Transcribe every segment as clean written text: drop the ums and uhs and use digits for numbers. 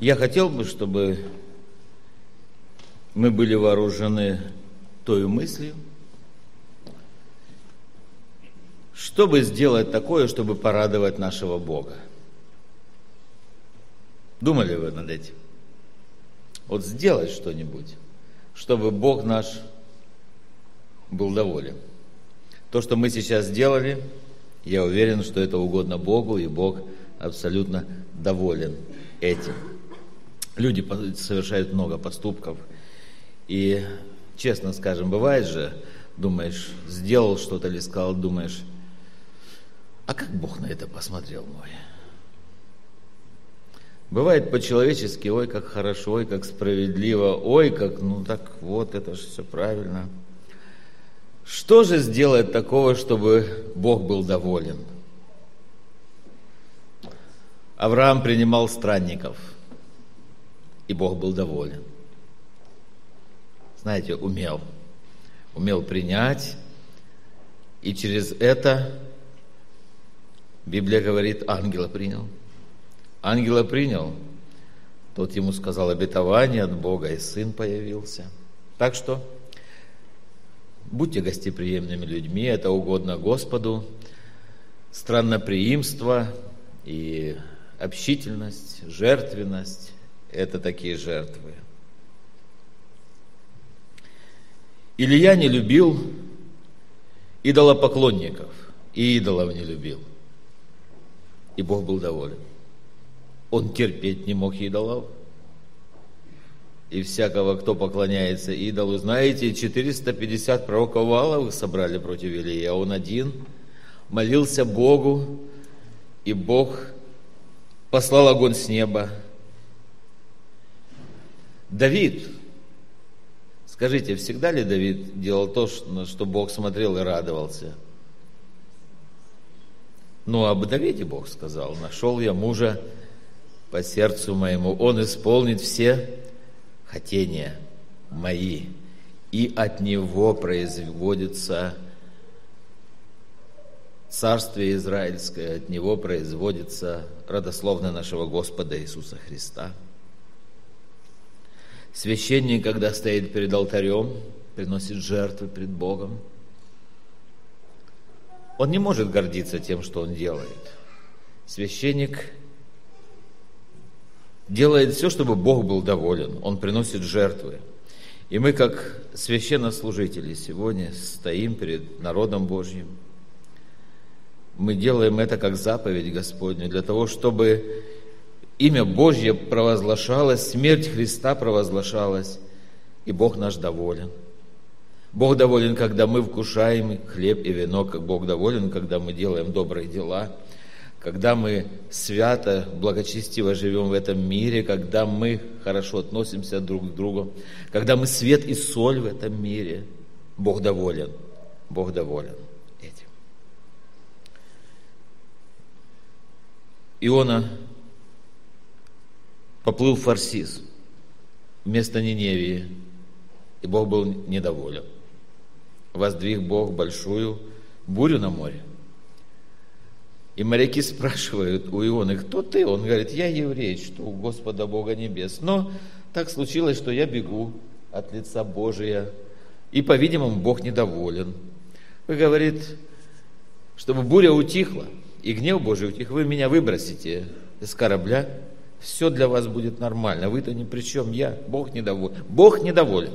Я хотел бы, чтобы мы были вооружены той мыслью, чтобы сделать такое, чтобы порадовать нашего Бога. Думали вы над этим? Вот сделать что-нибудь, чтобы Бог наш был доволен. То, что мы сейчас делали, я уверен, что это угодно Богу, и Бог абсолютно доволен этим. Люди совершают много поступков. И, честно скажем, бывает же, думаешь, сделал что-то или сказал, думаешь, а как Бог на это посмотрел мой? Бывает по-человечески, ой, как хорошо, ой, как справедливо, ой, как, ну так вот, это же все правильно. Что же сделать такого, чтобы Бог был доволен? Авраам принимал странников. И Бог был доволен. Знаете, умел. Умел принять. И через это, Библия говорит, ангела принял. Ангела принял. Тот ему сказал обетование от Бога, и сын появился. Так что, будьте гостеприимными людьми, это угодно Господу. Странноприимство и общительность, жертвенность. Это такие жертвы. Илия не любил идолопоклонников, и идолов не любил. И Бог был доволен. Он терпеть не мог идолов. И всякого, кто поклоняется идолу. Знаете, 450 пророков Валовых собрали против Илии, а он один молился Богу, и Бог послал огонь с неба. Давид, скажите, всегда ли Давид делал то, на что Бог смотрел и радовался? Ну, об Давиде Бог сказал, нашел я мужа по сердцу моему, он исполнит все хотения мои, и от него производится царствие израильское, от него производится родословная нашего Господа Иисуса Христа. Священник, когда стоит перед алтарем, приносит жертвы пред Богом. Он не может гордиться тем, что он делает. Священник делает все, чтобы Бог был доволен. Он приносит жертвы. И мы, как священнослужители, сегодня стоим перед народом Божьим. Мы делаем это как заповедь Господню, для того, чтобы имя Божье провозглашалось, смерть Христа провозглашалась, и Бог наш доволен. Бог доволен, когда мы вкушаем хлеб и вино, как Бог доволен, когда мы делаем добрые дела, когда мы свято, благочестиво живем в этом мире, когда мы хорошо относимся друг к другу, когда мы свет и соль в этом мире. Бог доволен этим. Иона поплыл в Фарсис вместо Ниневии, и Бог был недоволен. Воздвиг Бог большую бурю на море. И моряки спрашивают у Ионы, кто ты? Он говорит, я еврей, что у Господа Бога небес. Но так случилось, что я бегу от лица Божия, и, по-видимому, Бог недоволен. И говорит, чтобы буря утихла, и гнев Божий утих, вы меня выбросите из корабля, все для вас будет нормально. Вы-то ни при чем, я. Бог недоволен. Бог недоволен.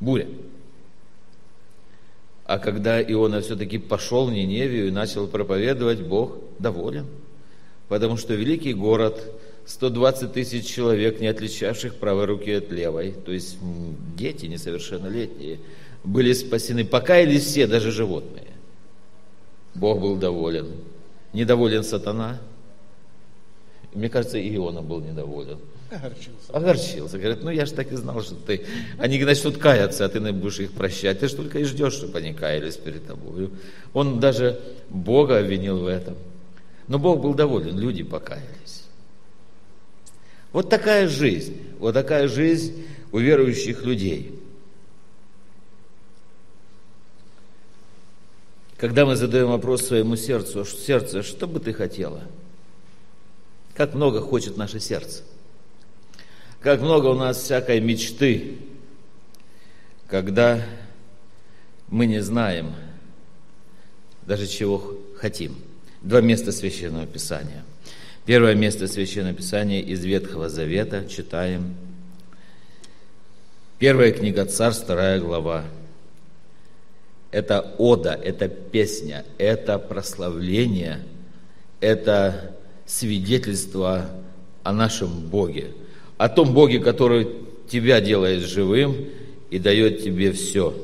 Буря. А когда Иона все-таки пошел в Ниневию и начал проповедовать, Бог доволен. Потому что великий город, 120 тысяч человек, не отличавших правой руки от левой, то есть дети несовершеннолетние, были спасены. Покаялись все, даже животные. Бог был доволен. Недоволен сатана. Мне кажется, и Иона был недоволен. Огорчился. Говорит, ну я же так и знал, что ты... Они начнут каяться, а ты не будешь их прощать. Ты же только и ждешь, чтобы они каялись перед тобой. Он даже Бога обвинил в этом. Но Бог был доволен, люди покаялись. Вот такая жизнь у верующих людей. Когда мы задаем вопрос своему сердцу, сердце, что бы ты хотела? Как много хочет наше сердце. Как много у нас всякой мечты, когда мы не знаем даже чего хотим. Два места Священного Писания. Первое место Священного Писания из Ветхого Завета читаем. Первая книга Царств, 2 глава. Это ода, это песня, это прославление, это свидетельство о нашем Боге, о том Боге, который тебя делает живым и дает тебе все.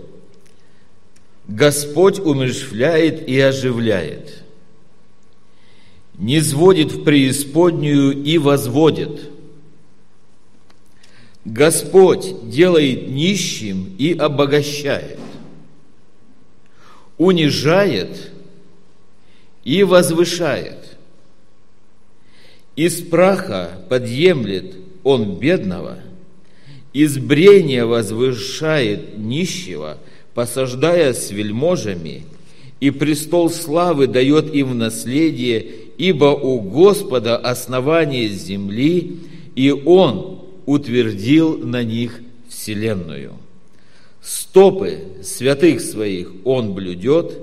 Господь умерщвляет и оживляет, низводит в преисподнюю и возводит. Господь делает нищим и обогащает, унижает и возвышает. Из праха подъемлет он бедного, из брения возвышает нищего, посаждая с вельможами, и престол славы дает им в наследие, ибо у Господа основание земли, и Он утвердил на них вселенную. Стопы святых своих Он блюдет,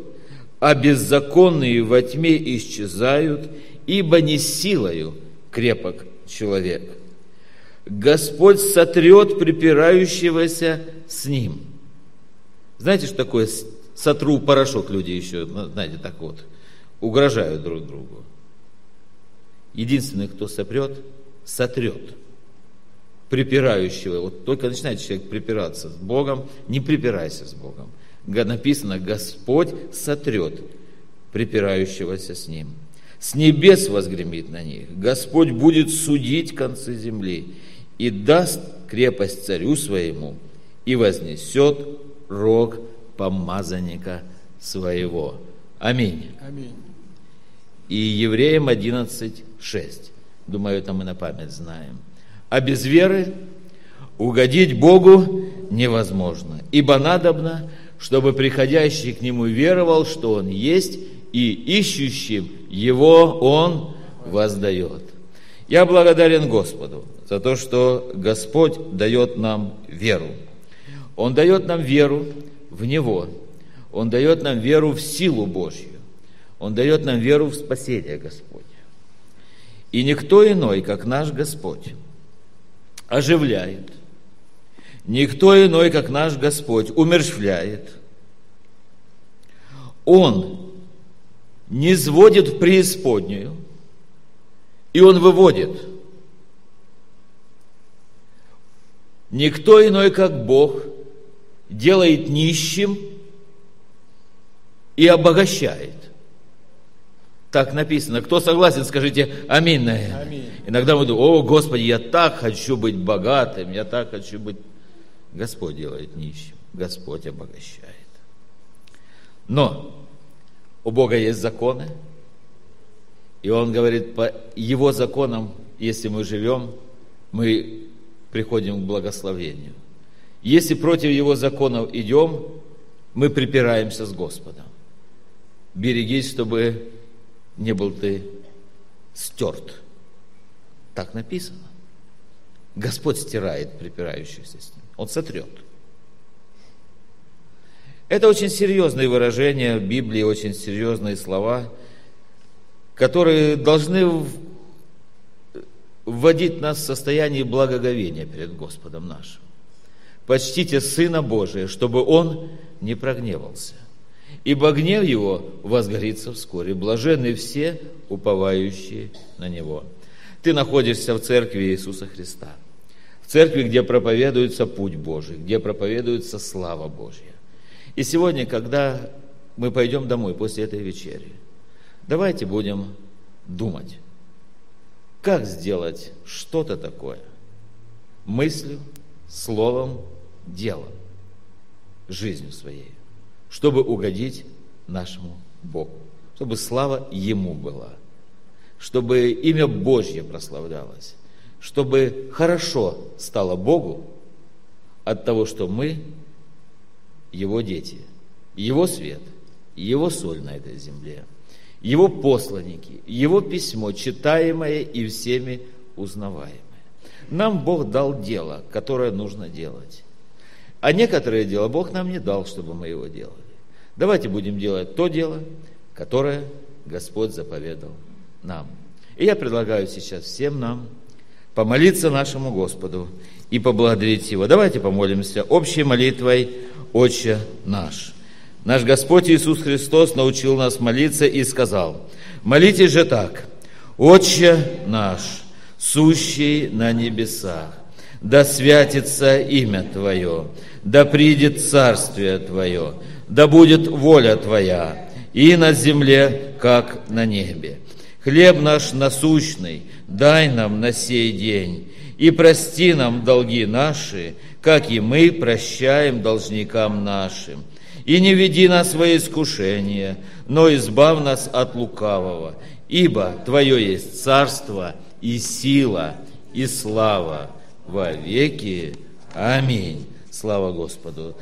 а беззаконные во тьме исчезают, ибо не силою крепок человек. Господь сотрет припирающегося с ним. Знаете, что такое сотру порошок? Люди еще, знаете, так вот, угрожают друг другу. Единственный, кто сопрет, сотрет припирающего. Вот только начинает человек припираться с Богом, не припирайся с Богом. Написано, Господь сотрет припирающегося с ним. С небес возгремит на них. Господь будет судить концы земли и даст крепость царю своему и вознесет рог помазанника своего. Аминь. Аминь. И Евреям 11:6. Думаю, это мы на память знаем. А без веры угодить Богу невозможно, ибо надобно, чтобы приходящий к Нему веровал, что Он есть, и ищущим Его Он воздает. Я благодарен Господу за то, что Господь дает нам веру. Он дает нам веру в Него. Он дает нам веру в силу Божью. Он дает нам веру в спасение Господне. И никто иной, как наш Господь, оживляет. Никто иной, как наш Господь, умерщвляет. Он низводит в преисподнюю, и Он выводит. Никто иной, как Бог, делает нищим и обогащает. Так написано. Кто согласен, скажите «Аминь». Аминь. Иногда мы думаем: «О, Господи, я так хочу быть богатым, я так хочу быть...» Господь делает нищим, Господь обогащает. Но у Бога есть законы, и Он говорит, по Его законам, если мы живем, мы приходим к благословению. Если против Его законов идем, мы припираемся с Господом. Берегись, чтобы не был ты стерт. Так написано. Господь стирает припирающихся с Ним. Он сотрет. Это очень серьезные выражения в Библии, очень серьезные слова, которые должны вводить нас в состояние благоговения перед Господом нашим. Почтите Сына Божия, чтобы Он не прогневался, ибо гнев Его возгорится вскоре. Блаженны все, уповающие на Него. Ты находишься в церкви Иисуса Христа, в церкви, где проповедуется путь Божий, где проповедуется слава Божья. И сегодня, когда мы пойдем домой после этой вечери, давайте будем думать, как сделать что-то такое мыслью, словом, делом, жизнью своей, чтобы угодить нашему Богу, чтобы слава Ему была, чтобы имя Божье прославлялось, чтобы хорошо стало Богу от того, что мы Его дети, Его свет, Его соль на этой земле, Его посланники, Его письмо, читаемое и всеми узнаваемое. Нам Бог дал дело, которое нужно делать. А некоторое дело Бог нам не дал, чтобы мы его делали. Давайте будем делать то дело, которое Господь заповедал нам. И я предлагаю сейчас всем нам помолиться нашему Господу и поблагодарить Его. Давайте помолимся общей молитвой «Отче наш». Наш Господь Иисус Христос научил нас молиться и сказал: «Молитесь же так: Отче наш, сущий на небесах, да святится имя Твое, да придет царствие Твое, да будет воля Твоя и на земле, как на небе. Хлеб наш насущный дай нам на сей день, и прости нам долги наши, как и мы прощаем должникам нашим. И не веди нас во искушение, но избавь нас от лукавого, ибо Твое есть царство и сила и слава во веки. Аминь». Слава Господу!